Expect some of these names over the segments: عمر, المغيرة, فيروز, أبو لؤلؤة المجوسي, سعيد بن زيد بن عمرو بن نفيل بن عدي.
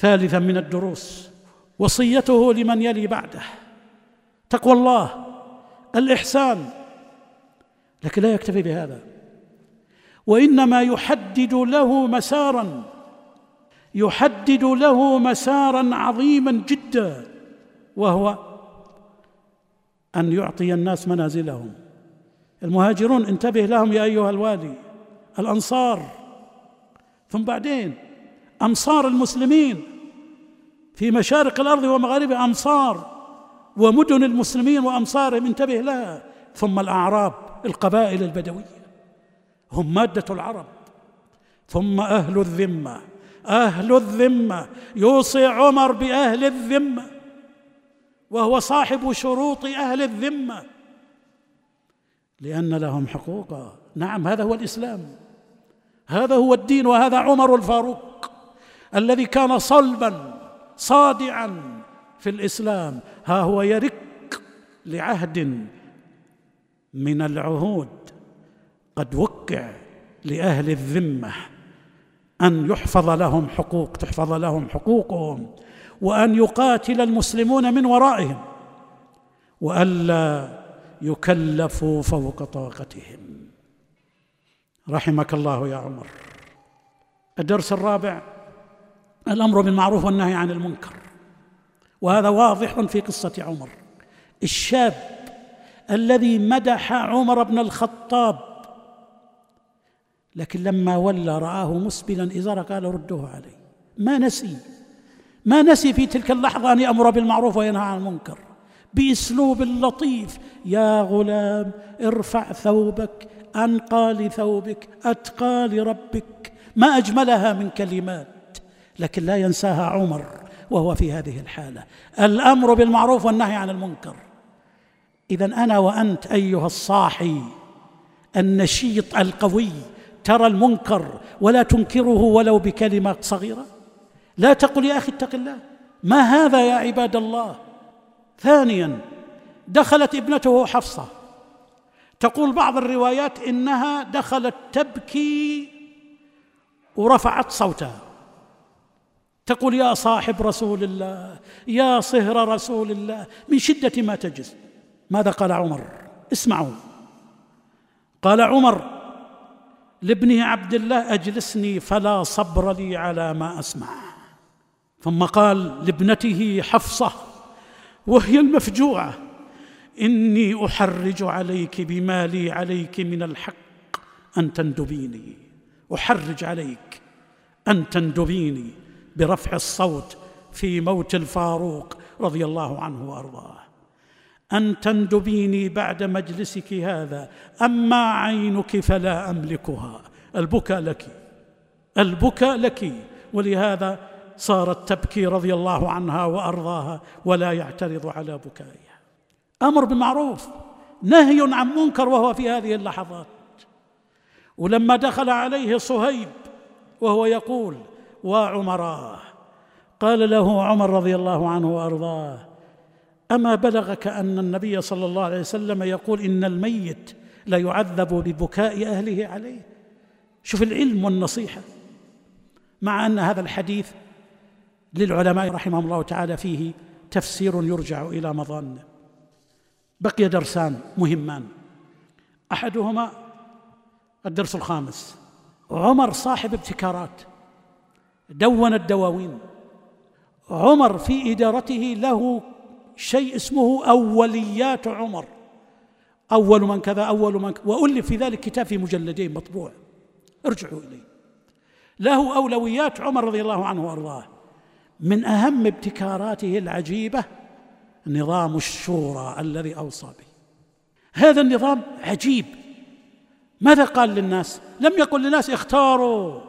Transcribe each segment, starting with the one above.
ثالثا من الدروس وصيته لمن يلي بعده تقوى الله، الإحسان. لكن لا يكتفي بهذا، وإنما يحدد له مسارا عظيما جدا، وهو أن يعطي الناس منازلهم. المهاجرون انتبه لهم يا أيها الوالي، الأنصار، ثم بعدين أمصار المسلمين في مشارق الأرض ومغاربها، أمصار ومدن المسلمين وأمصارهم انتبه لها، ثم الأعراب، القبائل البدوية هم مادة العرب، ثم أهل الذمة. أهل الذمة يوصي عمر بأهل الذمة، وهو صاحب شروط أهل الذمة، لأن لهم حقوقا. نعم، هذا هو الإسلام، هذا هو الدين، وهذا عمر الفاروق الذي كان صلبا صادعا في الإسلام، ها هو يرك لعهد من العهود قد وقع لأهل الذمة، أن يحفظ لهم حقوق، تحفظ لهم حقوقهم، وأن يقاتل المسلمون من ورائهم، وألا يكلفوا فوق طاقتهم. رحمك الله يا عمر. الدرس الرابع الأمر بالمعروف والنهي عن المنكر، وهذا واضح في قصة عمر الشاب الذي مدح عمر بن الخطاب، لكن لما ولى رآه مسبلا إزاره قال ردوه عليه. ما نسي في تلك اللحظة أن يأمر بالمعروف وينهى عن المنكر بأسلوب لطيف. يا غلام ارفع ثوبك، أنقى لثوبك، أتقى لربك. ما أجملها من كلمات، لكن لا ينساها عمر وهو في هذه الحالة، الأمر بالمعروف والنهي عن المنكر. إذن أنا وأنت أيها الصاحي النشيط القوي، ترى المنكر ولا تنكره ولو بكلمة صغيرة، لا تقل يا أخي اتق الله، ما هذا يا عباد الله. ثانيا، دخلت ابنته حفصة، تقول بعض الروايات إنها دخلت تبكي ورفعت صوتها، تقول يا صاحب رسول الله، يا صهر رسول الله، من شدة ما تجز. ماذا قال عمر؟ اسمعوا، قال عمر لابنه عبد الله أجلسني فلا صبر لي على ما أسمع. ثم قال لابنته حفصة وهي المفجوعة إني أحرج عليك بما لي عليك من الحق أن تندبيني، أحرج عليك أن تندبيني برفع الصوت في موت الفاروق رضي الله عنه وأرضاه، أن تندبيني بعد مجلسك هذا، أما عينك فلا أملكها، البكاء لك، البكاء لك. ولهذا صارت تبكي رضي الله عنها وأرضاها ولا يعترض على بكائها. أمر بالمعروف، نهي عن منكر، وهو في هذه اللحظات. ولما دخل عليه صهيب وهو يقول وعمراه، قال له عمر رضي الله عنه وأرضاه أما بلغك أن النبي صلى الله عليه وسلم يقول إن الميت لا يعذب ببكاء أهله عليه؟ شوف العلم والنصيحة، مع أن هذا الحديث للعلماء رحمهم الله تعالى فيه تفسير يرجع إلى مظانه. بقي درسان مهمان، أحدهما الدرس الخامس، عمر صاحب ابتكارات، دون الدواوين. عمر في إدارته له شيء اسمه أوليات عمر، أول من كذا، أول من كذا، وألف في ذلك كتاب في مجلدين مطبوع، ارجعوا إليه. له أولويات عمر رضي الله عنه وأرضاه، من أهم ابتكاراته العجيبة نظام الشورى الذي أوصى به. هذا النظام عجيب، ماذا قال للناس؟ لم يقل للناس اختاروا،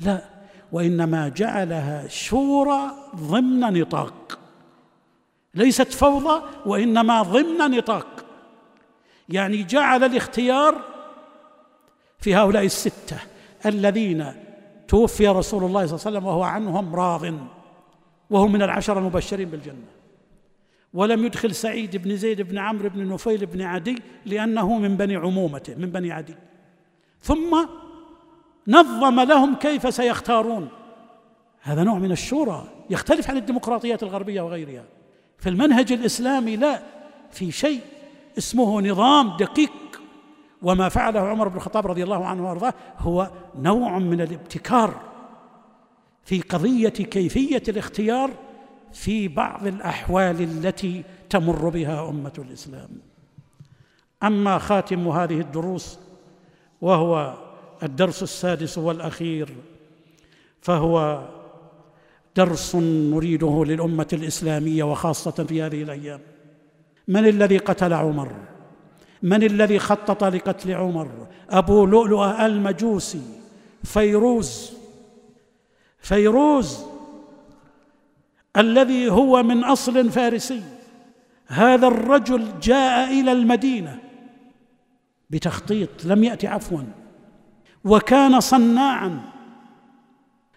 لا، وإنما جعلها شورى ضمن نطاق، ليست فوضى وإنما ضمن نطاق، يعني جعل الاختيار في هؤلاء الستة الذين توفي رسول الله صلى الله عليه وسلم وهو عنهم راض، وهم من العشرة المبشرين بالجنة، ولم يدخل سعيد بن زيد بن عمرو بن نفيل بن عدي لأنه من بني عمومته، من بني عدي. ثم نظم لهم كيف سيختارون هذا نوع من الشورى يختلف عن الديمقراطيات الغربية وغيرها. في المنهج الإسلامي لا، في شيء اسمه نظام دقيق، وما فعله عمر بن الخطاب رضي الله عنه وارضاه هو نوع من الابتكار في قضية كيفية الاختيار في بعض الأحوال التي تمر بها أمة الإسلام. أما خاتم هذه الدروس وهو الدرس السادس والأخير فهو درس نريده للأمة الإسلامية وخاصة في هذه الأيام. من الذي قتل عمر؟ من الذي خطط لقتل عمر؟ أبو لؤلؤة المجوسي، فيروز. فيروز الذي هو من أصل فارسي، هذا الرجل جاء إلى المدينة بتخطيط، لم يأتي عفوا، وكان صناعا.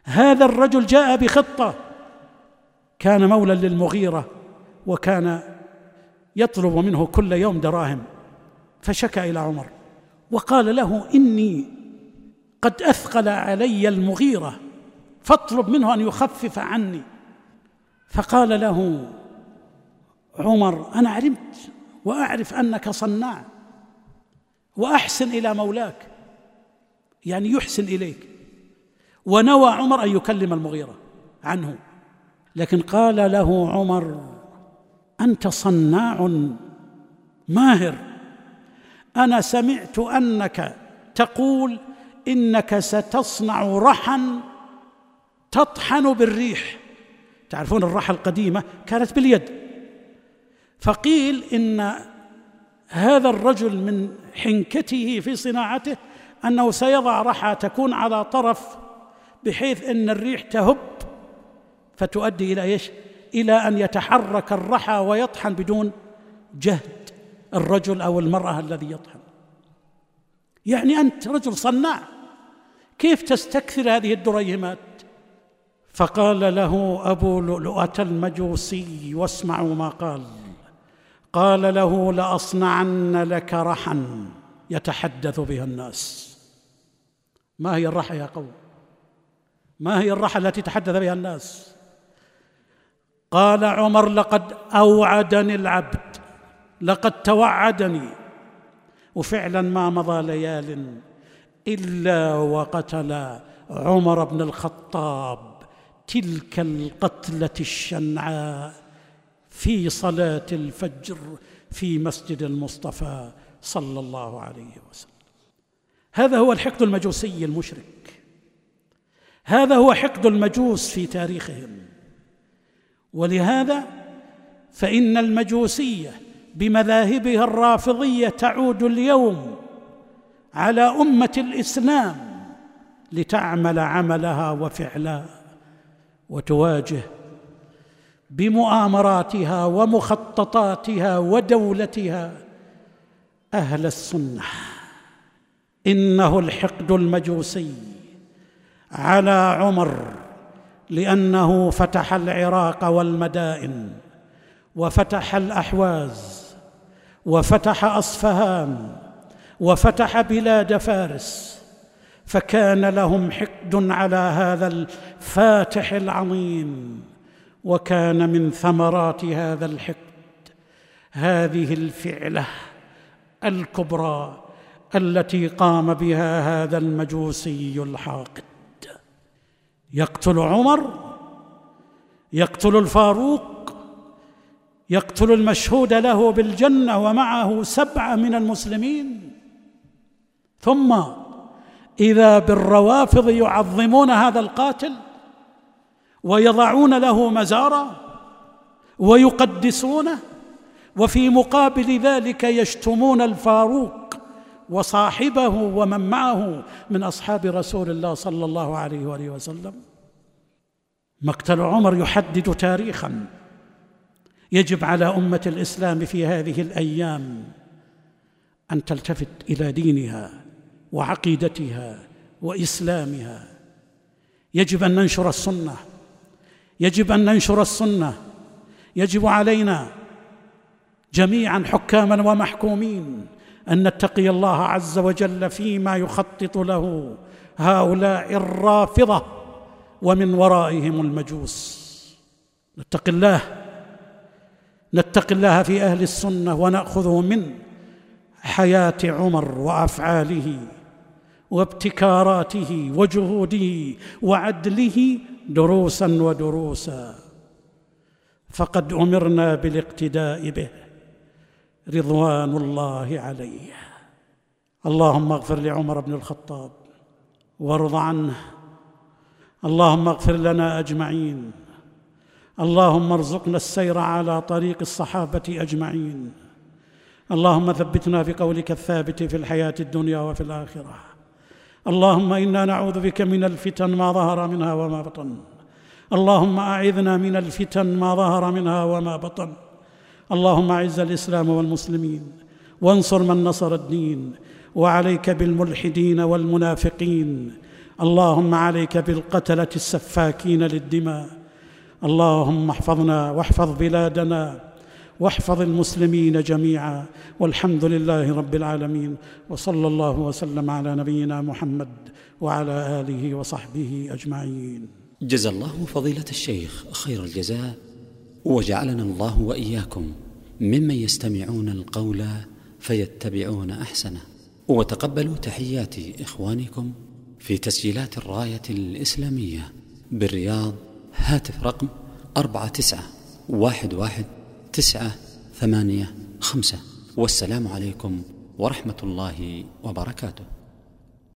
هذا الرجل جاء بخطة، كان مولا للمغيرة وكان يطلب منه كل يوم دراهم، فشكى إلى عمر وقال له: إني قد أثقل علي المغيرة فاطلب منه أن يخفف عني. فقال له عمر: أنا علمت وأعرف أنك صناع، وأحسن إلى مولاك، يعني يحسن إليك. ونوى عمر أن يكلم المغيرة عنه، لكن قال له عمر: أنت صناع ماهر، أنا سمعت أنك تقول إنك ستصنع رحاً تطحن بالريح. تعرفون الرحى القديمة كانت باليد، فقيل إن هذا الرجل من حنكته في صناعته أنه سيضع رحى تكون على طرف بحيث أن الريح تهب فتؤدي إلى إيش؟ إلى أن يتحرك الرحى ويطحن بدون جهد الرجل أو المرأة الذي يطحن. يعني أنت رجل صناع، كيف تستكثر هذه الدريهمات؟ فقال له أبو لؤلؤة المجوسي، واسمعوا ما قال، قال له: لأصنعن لك رحا يتحدث بها الناس. ما هي الرحى يا قوم؟ ما هي الرحى التي تحدث بها الناس؟ قال عمر: لقد أوعدني العبد، لقد توعدني. وفعلا ما مضى ليال إلا وقتل عمر بن الخطاب تلك القتلة الشنعاء في صلاة الفجر في مسجد المصطفى صلى الله عليه وسلم. هذا هو الحقد المجوسي المشرك، هذا هو حقد المجوس في تاريخهم. ولهذا فإن المجوسية بمذاهبها الرافضية تعود اليوم على أمة الإسلام لتعمل عملها وفعلها، وتواجه بمؤامراتها ومخططاتها ودولتها أهل السنة. إنه الحقد المجوسي على عمر لأنه فتح العراق والمدائن، وفتح الأحواز، وفتح أصفهان، وفتح بلاد فارس، فكان لهم حقد على هذا الفاتح العظيم. وكان من ثمرات هذا الحقد هذه الفعلة الكبرى التي قام بها هذا المجوسي الحاقد: يقتل عمر، يقتل الفاروق، يقتل المشهود له بالجنة ومعه 7 من المسلمين. ثم إذا بالروافض يعظمون هذا القاتل ويضعون له مزارا ويقدسونه، وفي مقابل ذلك يشتمون الفاروق وصاحبه ومن معه من أصحاب رسول الله صلى الله عليه وآله وسلم. مقتل عمر يحدد تاريخا يجب على أمة الإسلام في هذه الأيام أن تلتفت إلى دينها وعقيدتها وإسلامها. يجب أن ننشر السنة، يجب أن ننشر السنة. يجب علينا جميعا حكاما ومحكومين أن نتقي الله عز وجل فيما يخطط له هؤلاء الرافضة ومن ورائهم المجوس. نتقي الله في أهل السنة ونأخذه من حياة عمر وأفعاله وابتكاراته وجهوده وعدله دروسا ودروسا، فقد أمرنا بالاقتداء به رضوان الله عليه. اللهم اغفر لعمر بن الخطاب وارض عنه، اللهم اغفر لنا أجمعين، اللهم ارزقنا السير على طريق الصحابة أجمعين، اللهم ثبتنا بقولك الثابت في الحياة الدنيا وفي الآخرة، اللهم إنا نعوذ بك من الفتن ما ظهر منها وما بطن، اللهم أعذنا من الفتن ما ظهر منها وما بطن، اللهم أعز الإسلام والمسلمين وانصر من نصر الدين، وعليك بالملحدين والمنافقين، اللهم عليك بالقتلة السفاكين للدماء، اللهم احفظنا واحفظ بلادنا واحفظ المسلمين جميعا، والحمد لله رب العالمين، وصلى الله وسلم على نبينا محمد وعلى آله وصحبه أجمعين. جزا الله فضيلة الشيخ خير الجزاء، وجعلنا الله وإياكم ممن يستمعون القول فيتبعون أحسنه. وتقبلوا تحيات إخوانكم في تسجيلات الراية الإسلامية بالرياض، هاتف رقم 49119885. والسلام عليكم ورحمة الله وبركاته.